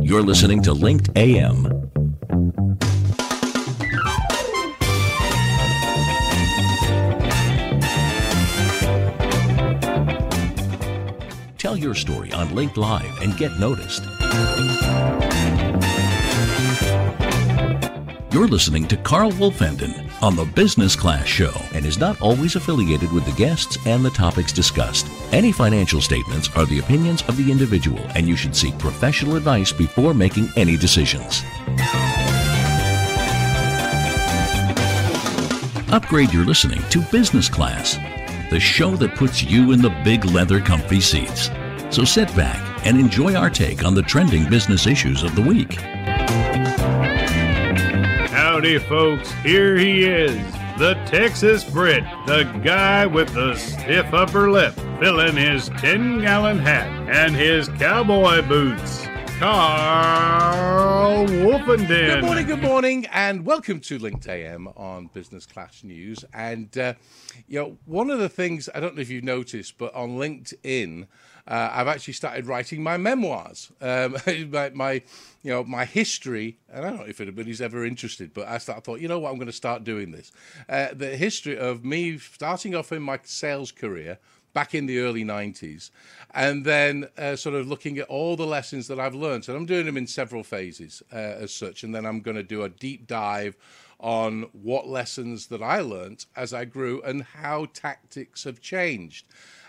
You're listening to Linked AM. Tell your story on Linked Live and get noticed. You're listening to Carl Wolfenden on The Business Class Show and is not always affiliated with the guests and the topics discussed. Any financial statements are the opinions of the individual, and you should seek professional advice before making any decisions. Upgrade your listening to Business Class, the show that puts you in the big leather comfy seats. So sit back and enjoy our take on the trending business issues of the week. Howdy, folks. Here he is, the Texas Brit, the guy with the stiff upper lip, filling his 10-gallon hat and his cowboy boots, Carl Wolfenden. Good morning, and welcome to Linked AM on Business Class News. And, you know, one of the things, I don't know if you've noticed, but on LinkedIn, I've actually started writing my memoirs, my history, and I don't know if anybody's ever interested, but I thought, you know what, I'm going to start doing this. The history of me starting off in my sales career back in the early 90s, and then sort of looking at all the lessons that I've learned. And I'm doing them in several phases as such, and then I'm going to do a deep dive on what lessons that I learned as I grew and how tactics have changed.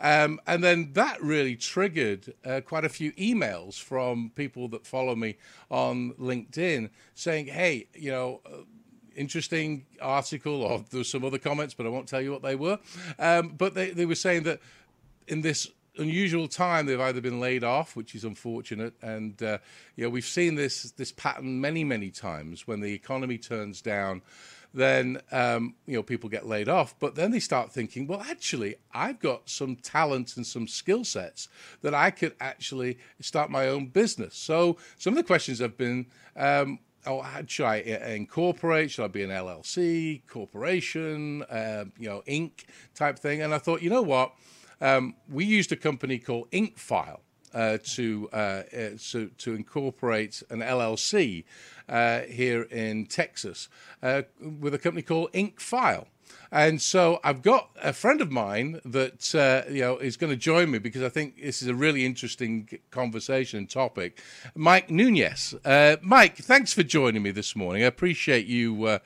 And then that really triggered quite a few emails from people that follow me on LinkedIn saying, hey, you know, interesting article, or there's some other comments, but I won't tell you what they were. But they were saying that in this unusual time, they've either been laid off, which is unfortunate, and you know, we've seen this pattern many times. When the economy turns down, then you know, people get laid off, but then they start thinking, well, actually, I've got some talent and some skill sets that I could actually start my own business. So some of the questions have been, should I incorporate? Should I be an LLC, corporation, Inc. type thing? And I thought, you know what? We used a company called IncFile to incorporate an LLC here in Texas with a company called IncFile. And so I've got a friend of mine that is going to join me, because I think this is a really interesting conversation and topic. Mike Nunez. Mike, thanks for joining me this morning. I appreciate you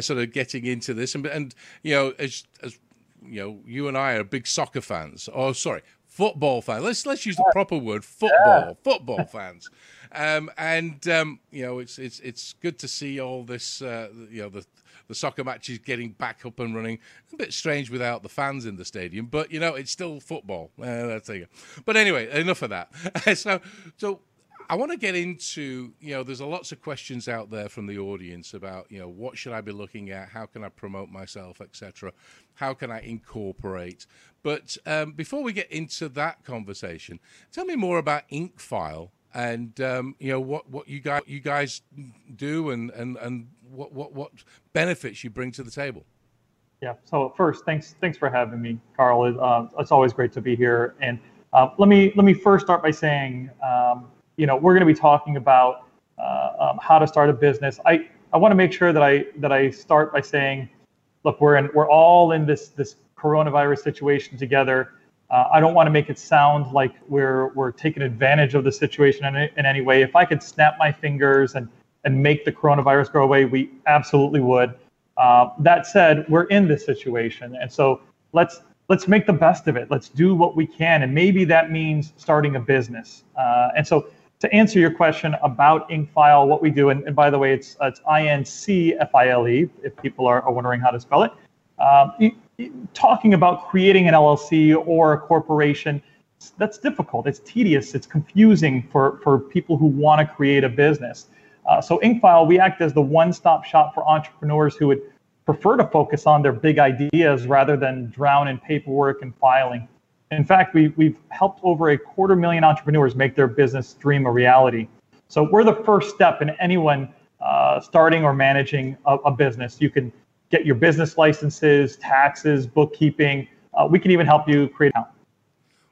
sort of getting into this, and you know, as you know, you and I are big soccer fans. Oh, sorry, football fans. Let's use the proper word, football fans. You know, it's good to see all this. You know, the soccer match is getting back up and running. A bit strange without the fans in the stadium, but, you know, it's still football. That's it. But anyway, enough of that. So I want to get into, you know, there's lots of questions out there from the audience about, you know, what should I be looking at? How can I promote myself, etc.? How can I incorporate? But before we get into that conversation, tell me more about IncFile and, you know, what you guys do and what benefits you bring to the table. Yeah. So first, thanks for having me, Carl. It's always great to be here. And let me first start by saying, you know, we're going to be talking about how to start a business. I want to make sure that I start by saying, look, we're all in this coronavirus situation together. I don't want to make it sound like we're taking advantage of the situation in any way. If I could snap my fingers and make the coronavirus go away, we absolutely would. That said, we're in this situation, and so let's make the best of it. Let's do what we can, and maybe that means starting a business. And so, to answer your question about IncFile, what we do, and by the way, it's INCFILE, if people are wondering how to spell it. Talking about creating an LLC or a corporation, that's difficult. It's tedious. It's confusing for people who want to create a business. So IncFile, we act as the one-stop shop for entrepreneurs who would prefer to focus on their big ideas rather than drown in paperwork and filing. In fact, we've helped over 250,000 entrepreneurs make their business dream a reality. So we're the first step in anyone starting or managing a business. You can get your business licenses, taxes, bookkeeping. We can even help you create an account.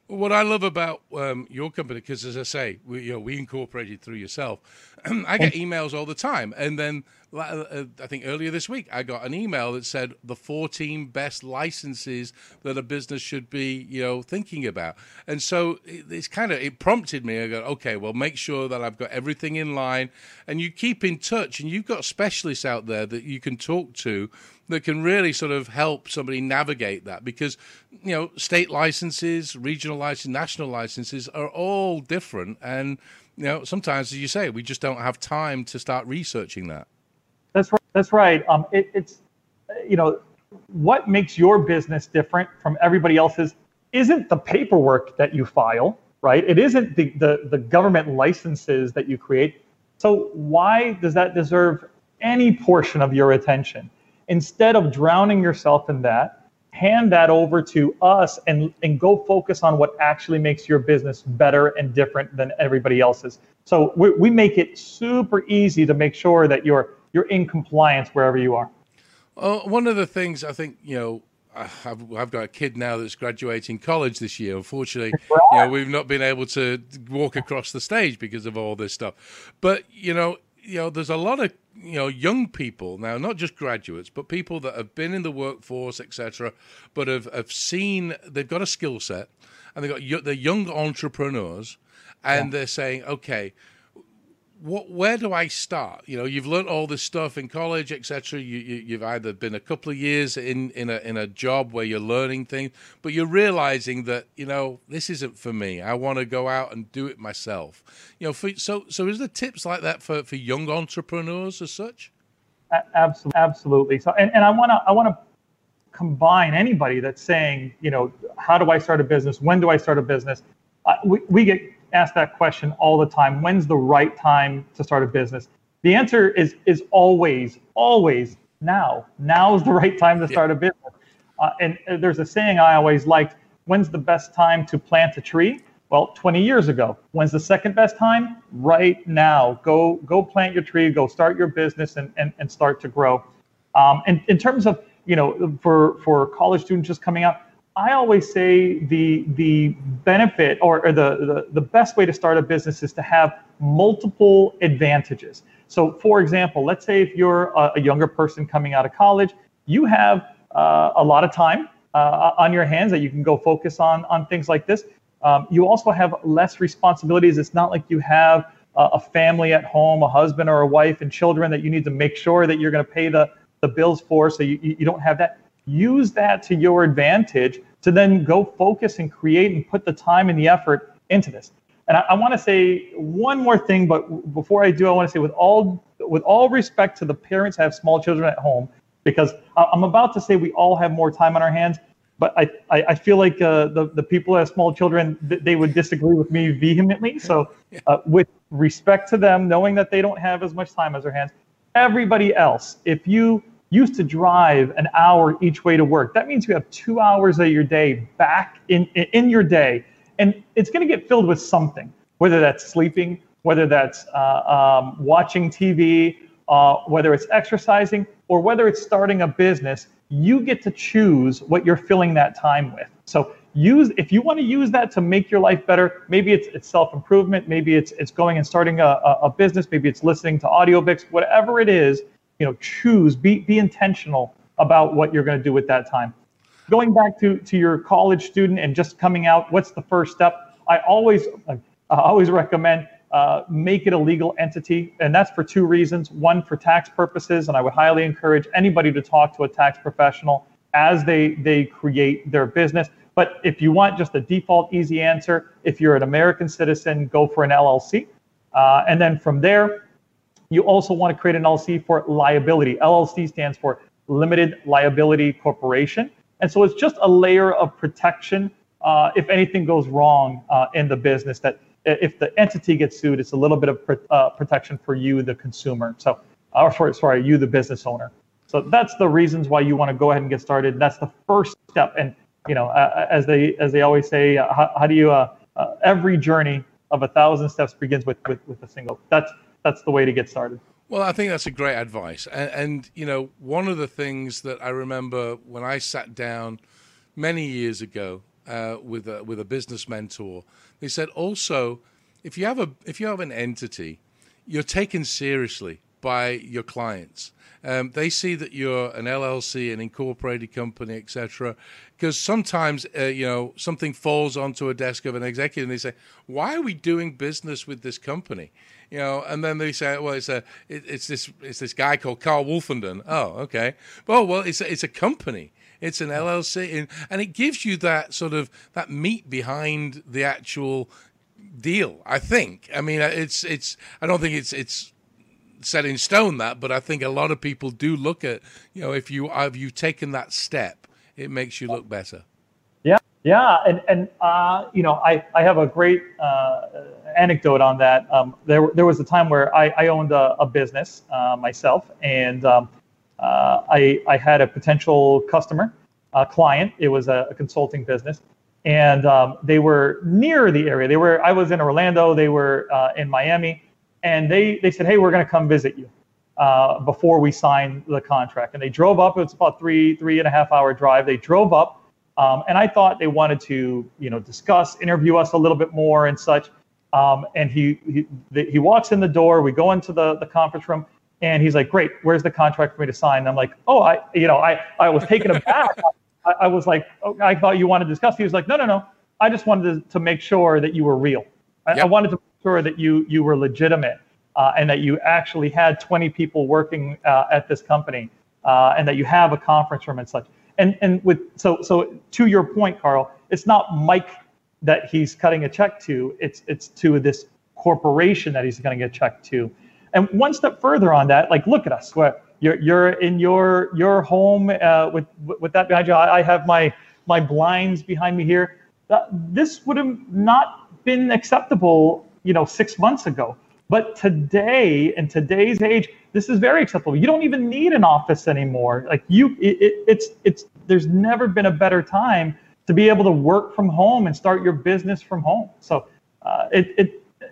What I love about your company, because as I say, we incorporated through yourself. I get emails all the time, and then I think earlier this week I got an email that said the 14 best licenses that a business should be, thinking about. And so it prompted me. I go, okay, well, make sure that I've got everything in line, and you keep in touch, and you've got specialists out there that you can talk to that can really sort of help somebody navigate that, because state licenses, regional licenses, national licenses are all different, and sometimes, as you say, we just don't have time to start researching that. That's right. That's right. It's what makes your business different from everybody else's isn't the paperwork that you file, right? It isn't the government licenses that you create. So why does that deserve any portion of your attention? Instead of drowning yourself in that, hand that over to us and go focus on what actually makes your business better and different than everybody else's. So we make it super easy to make sure that you're in compliance wherever you are. One of the things I think, I've got a kid now that's graduating college this year. Unfortunately, we've not been able to walk across the stage because of all this stuff. But, there's a lot of young people now, not just graduates, but people that have been in the workforce, etc., but have seen they've got a skill set, and they're young entrepreneurs, and they're saying, okay, where do I start? You've learned all this stuff in college, etc. You've either been a couple of years in a job where you're learning things, but you're realizing that this isn't for me. I want to go out and do it myself. So is there tips like that for young entrepreneurs as such? Absolutely. So and I want to combine anybody that's saying how do I start a business? When do I start a business? We get asked that question all the time. When's the right time to start a business? The answer is always now. Now's the right time to start a business. And there's a saying I always liked: when's the best time to plant a tree? Well, 20 years ago. When's the second best time? Right now. Go plant your tree, go start your business and start to grow. And in terms of, for college students just coming out, I always say the benefit or the best way to start a business is to have multiple advantages. So, for example, let's say if you're a younger person coming out of college, you have a lot of time on your hands that you can go focus on things like this. You also have less responsibilities. It's not like you have a family at home, a husband or a wife and children that you need to make sure that you're going to pay the bills for, so you don't have that. Use that to your advantage to then go focus and create and put the time and the effort into this. And I want to say one more thing, but before I do, I want to say with all respect to the parents that have small children at home, because I'm about to say we all have more time on our hands, but I feel like the people that have small children, they would disagree with me vehemently. So with respect to them, knowing that they don't have as much time as their hands, everybody else, if you used to drive an hour each way to work, that means you have 2 hours of your day back in your day. And it's going to get filled with something, whether that's sleeping, whether that's watching TV, whether it's exercising, or whether it's starting a business. You get to choose what you're filling that time with. So if you want to use that to make your life better, maybe it's self-improvement, maybe it's going and starting a business, maybe it's listening to audiobooks, whatever it is, choose, be intentional about what you're going to do with that time. Going back to your college student and just coming out, what's the first step? I always recommend make it a legal entity. And that's for two reasons. One, for tax purposes. And I would highly encourage anybody to talk to a tax professional as they create their business. But if you want just a default, easy answer, if you're an American citizen, go for an LLC. And then from there, you also want to create an LLC for liability. LLC stands for Limited Liability Corporation. And so it's just a layer of protection if anything goes wrong in the business, that if the entity gets sued, it's a little bit of protection for you, the consumer. So, you, the business owner. So that's the reasons why you want to go ahead and get started. That's the first step. And, as they always say, how do you, every journey of 1,000 steps begins with a single. That's the way to get started. Well, I think that's a great advice. And one of the things that I remember when I sat down many years ago with a business mentor. They said also, if you have an entity, you're taken seriously by your clients. They see that you're an LLC, an incorporated company, etc. Because sometimes, something falls onto a desk of an executive, and they say, "Why are we doing business with this company?" And then they say, "Well, it's this guy called Carl Wolfenden." Oh, okay. Well, it's a company. It's an LLC, and it gives you that sort of that meat behind the actual deal. I think. I mean, it's. I don't think it's set in stone that, but I think a lot of people do look at, if you've taken that step, it makes you look better. Yeah. And I have a great anecdote on that. There was a time where I owned a business myself, and I had a potential customer, a client. It was a consulting business, and they were near the area. I was in Orlando, they were in Miami. And they said, "Hey, we're going to come visit you before we sign the contract." And they drove up. It's about three and a half hour drive. They drove up, and I thought they wanted to, discuss, interview us a little bit more and such. And he walks in the door. We go into the conference room, and he's like, "Great, where's the contract for me to sign?" And I'm like, "Oh, I was taken aback. I was like, "Oh, I thought you wanted to discuss." He was like, "No. I just wanted to make sure that you were real. I wanted to." That you were legitimate and that you actually had 20 people working at this company and that you have a conference room and such." And so to your point, Carl, it's not Mike that he's cutting a check to. It's to this corporation that he's cutting a check to. And one step further on that, like, look at us. You're in your home with that behind you. I have my blinds behind me here. This would have not been acceptable 6 months ago. But today, in today's age, this is very acceptable. You don't even need an office anymore. Like there's never been a better time to be able to work from home and start your business from home. So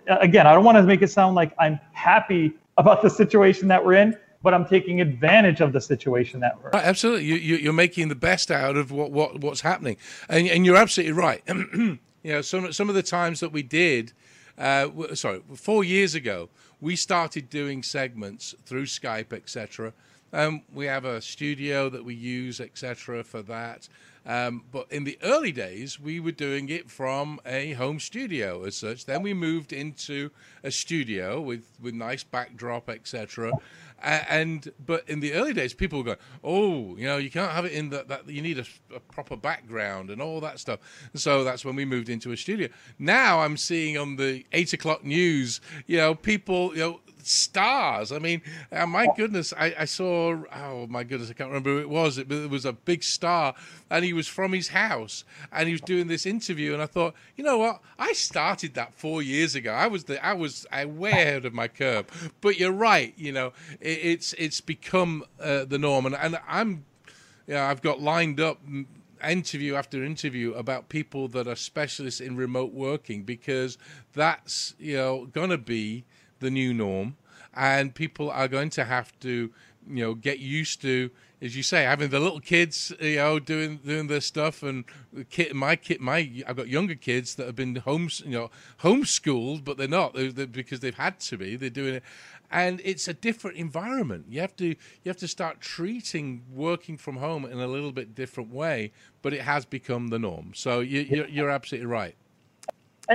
again, I don't want to make it sound like I'm happy about the situation that we're in, but I'm taking advantage of the situation that we're in. Absolutely. You're making the best out of what's happening. And you're absolutely right. Some of the times that we did, 4 years ago, we started doing segments through Skype, etc. We have a studio that we use, etc. for that. But in the early days, we were doing it from a home studio as such. Then we moved into a studio with nice backdrop, etc. But in the early days, people were going, "Oh, you can't have it in that you need a proper background and all that stuff." And so that's when we moved into a studio. Now I'm seeing on the 8:00 news, people, stars. I mean, my goodness, I saw, oh my goodness, I can't remember who it was. It was a big star, and he was from his house, and he was doing this interview. And I thought, you know what? I started that 4 years ago. I was way ahead of my curve. But you're right. It's become the norm, and I've got lined up interview after interview about people that are specialists in remote working, because that's gonna be the new norm, and people are going to have to, get used to, as you say, having the little kids, doing this stuff, and I've got younger kids that have been homeschooled, but they're not because they've had to be. They're doing it, and it's a different environment. You have to start treating working from home in a little bit different way, but it has become the norm. So you're absolutely right.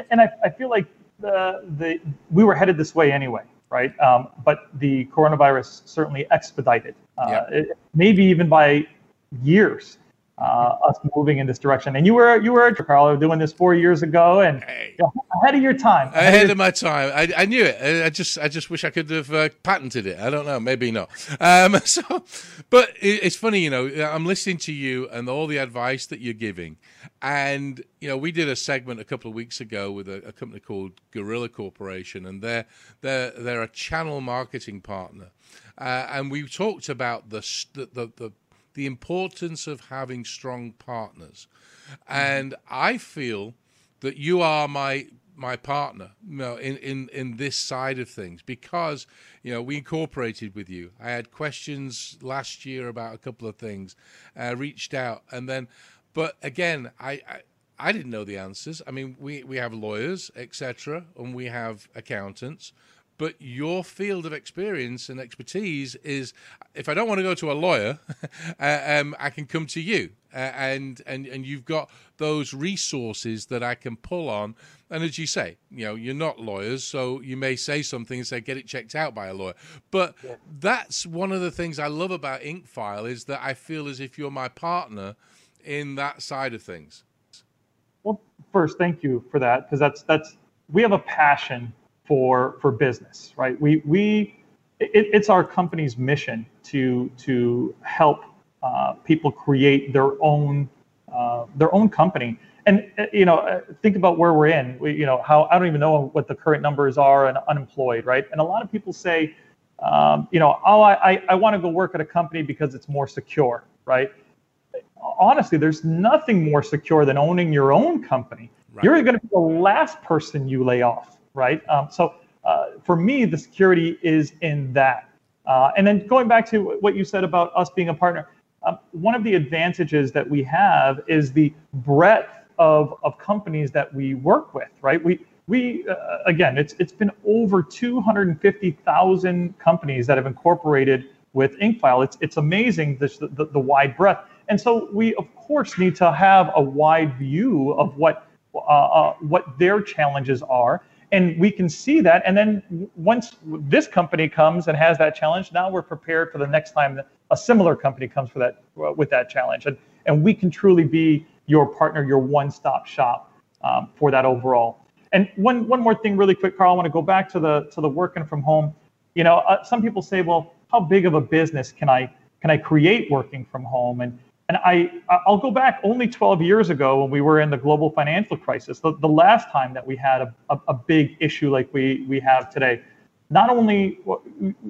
And I feel like we were headed this way anyway, right? But the coronavirus certainly expedited, maybe even by years, us moving in this direction. And you were Carl, doing this 4 years ago, and ahead of your time. Ahead of my time. I knew it. I just wish I could have patented it. I don't know. Maybe not. But it's funny, I'm listening to you and all the advice that you're giving. And, we did a segment a couple of weeks ago with a company called Gorilla Corporation, and they're a channel marketing partner. And we talked about the importance of having strong partners. And I feel that you are my partner in this side of things, because we incorporated with you. I had questions last year about a couple of things, reached out, and then, but again, I I didn't know the answers. I mean, we have lawyers, etc., and we have accountants. But your field of experience and expertise is, if I don't want to go to a lawyer, I can come to you. And you've got those resources that I can pull on. And as you say, you know, you're not lawyers, so you may say something and say, get it checked out by a lawyer. But yeah, that's one of the things I love about IncFile, is that I feel as if you're my partner in that side of things. Well, first, thank you for that, because that's we have a passion for business, right? It's our company's mission to help people create their own company. And you know, think about where we're in. How I don't even know what the current numbers are and unemployed, right? And a lot of people say, I want to go work at a company because it's more secure, right? Honestly, there's nothing more secure than owning your own company. Right. You're going to be the last person you lay off. Right. So for me, the security is in that. And then going back to what you said about us being a partner, one of the advantages that we have is the breadth of companies that we work with. Right. We again, it's been over 250,000 companies that have incorporated with IncFile. It's amazing, the wide breadth. And so we, of course, need to have a wide view of what their challenges are. And we can see that, and then once this company comes and has that challenge, now we're prepared for the next time that a similar company comes for that with that challenge. And we can truly be your partner, your one-stop shop for that overall. And one more thing, really quick, Carl, I want to go back to the working from home. You know, some people say, well, how big of a business can I create working from home? And I'll go back only 12 years ago when we were in the global financial crisis, the last time that we had a big issue like we have today. Not only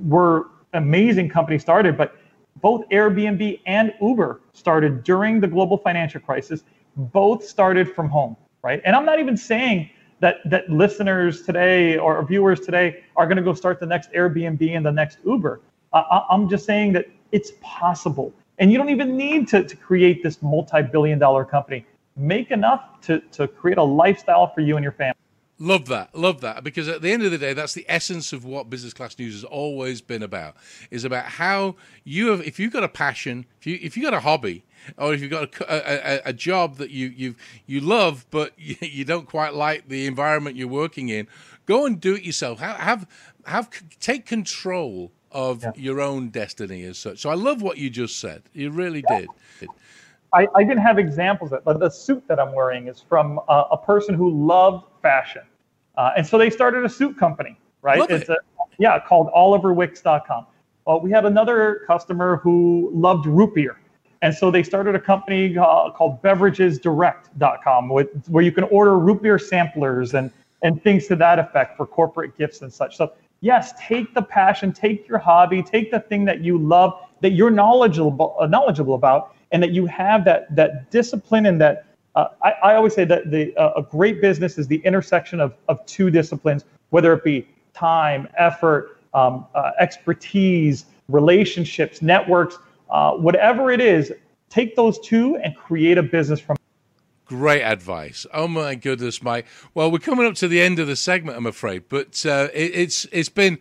were amazing companies started, but both Airbnb and Uber started during the global financial crisis, both started from home, right? And I'm not even saying that listeners today or viewers today are going to go start the next Airbnb and the next Uber. I'm just saying that it's possible. And you don't even need to create this multi-billion-dollar company. Make enough to create a lifestyle for you and your family. Love that. Because at the end of the day, that's the essence of what Business Class News has always been about. Is about how you have, if you've got a passion, if you've got a hobby, or if you've got a job that you love, but you don't quite like the environment you're working in, go and do it yourself. Take control of your own destiny as such. So I love what you just said. You really did. I didn't have examples of that, but the suit that I'm wearing is from a person who loved fashion. And so they started a suit company, right? Called OliverWicks.com. Well, we had another customer who loved root beer. And so they started a company called beveragesdirect.com, where you can order root beer samplers and things to that effect for corporate gifts and such. So yes, take the passion, take your hobby, take the thing that you love, that you're knowledgeable about, and that you have that discipline and that, I always say that a great business is the intersection of two disciplines, whether it be time, effort, expertise, relationships, networks, whatever it is, take those two and create a business from. Great advice. Oh, my goodness, Mike. Well, we're coming up to the end of the segment, I'm afraid, but it's been...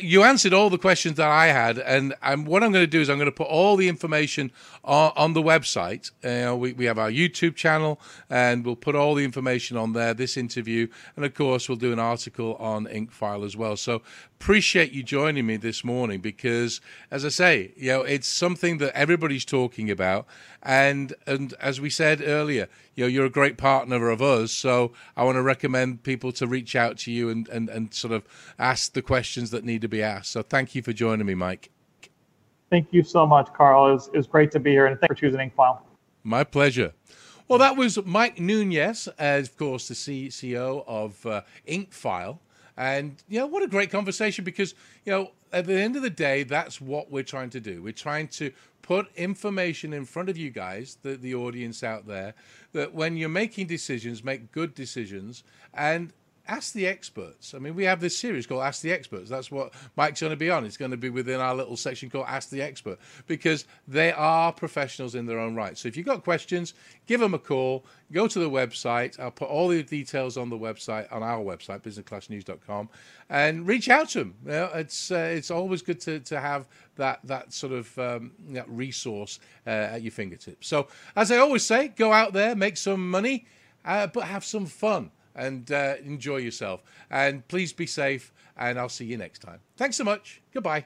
you answered all the questions that I had, and what I'm going to do is I'm going to put all the information on the website. We have our YouTube channel, and we'll put all the information on there, this interview, and of course we'll do an article on IncFile as well. So appreciate you joining me this morning, because as I say, you know, it's something that everybody's talking about, and as we said earlier, you know, you're a great partner of us, so I want to recommend people to reach out to you and sort of ask the questions that need to be asked. So thank you for joining me, Mike. Thank you so much, Carl. It was great to be here, and thank you for choosing IncFile. My pleasure. Well, that was Mike Nunez, of course, the CCO of IncFile. And, you know, what a great conversation, because, you know, at the end of the day, that's what we're trying to do. We're trying to put information in front of you guys, the audience out there, that when you're making decisions, make good decisions. And ask the experts. I mean, we have this series called Ask the Experts. That's what Mike's going to be on. It's going to be within our little section called Ask the Expert, because they are professionals in their own right. So if you've got questions, give them a call, go to the website. I'll put all the details on the website, on our website, businessclassnews.com, and reach out to them. You know, it's always good to have that sort of that resource at your fingertips. So as I always say, go out there, make some money, but have some fun. And enjoy yourself. And please be safe, and I'll see you next time. Thanks so much. Goodbye.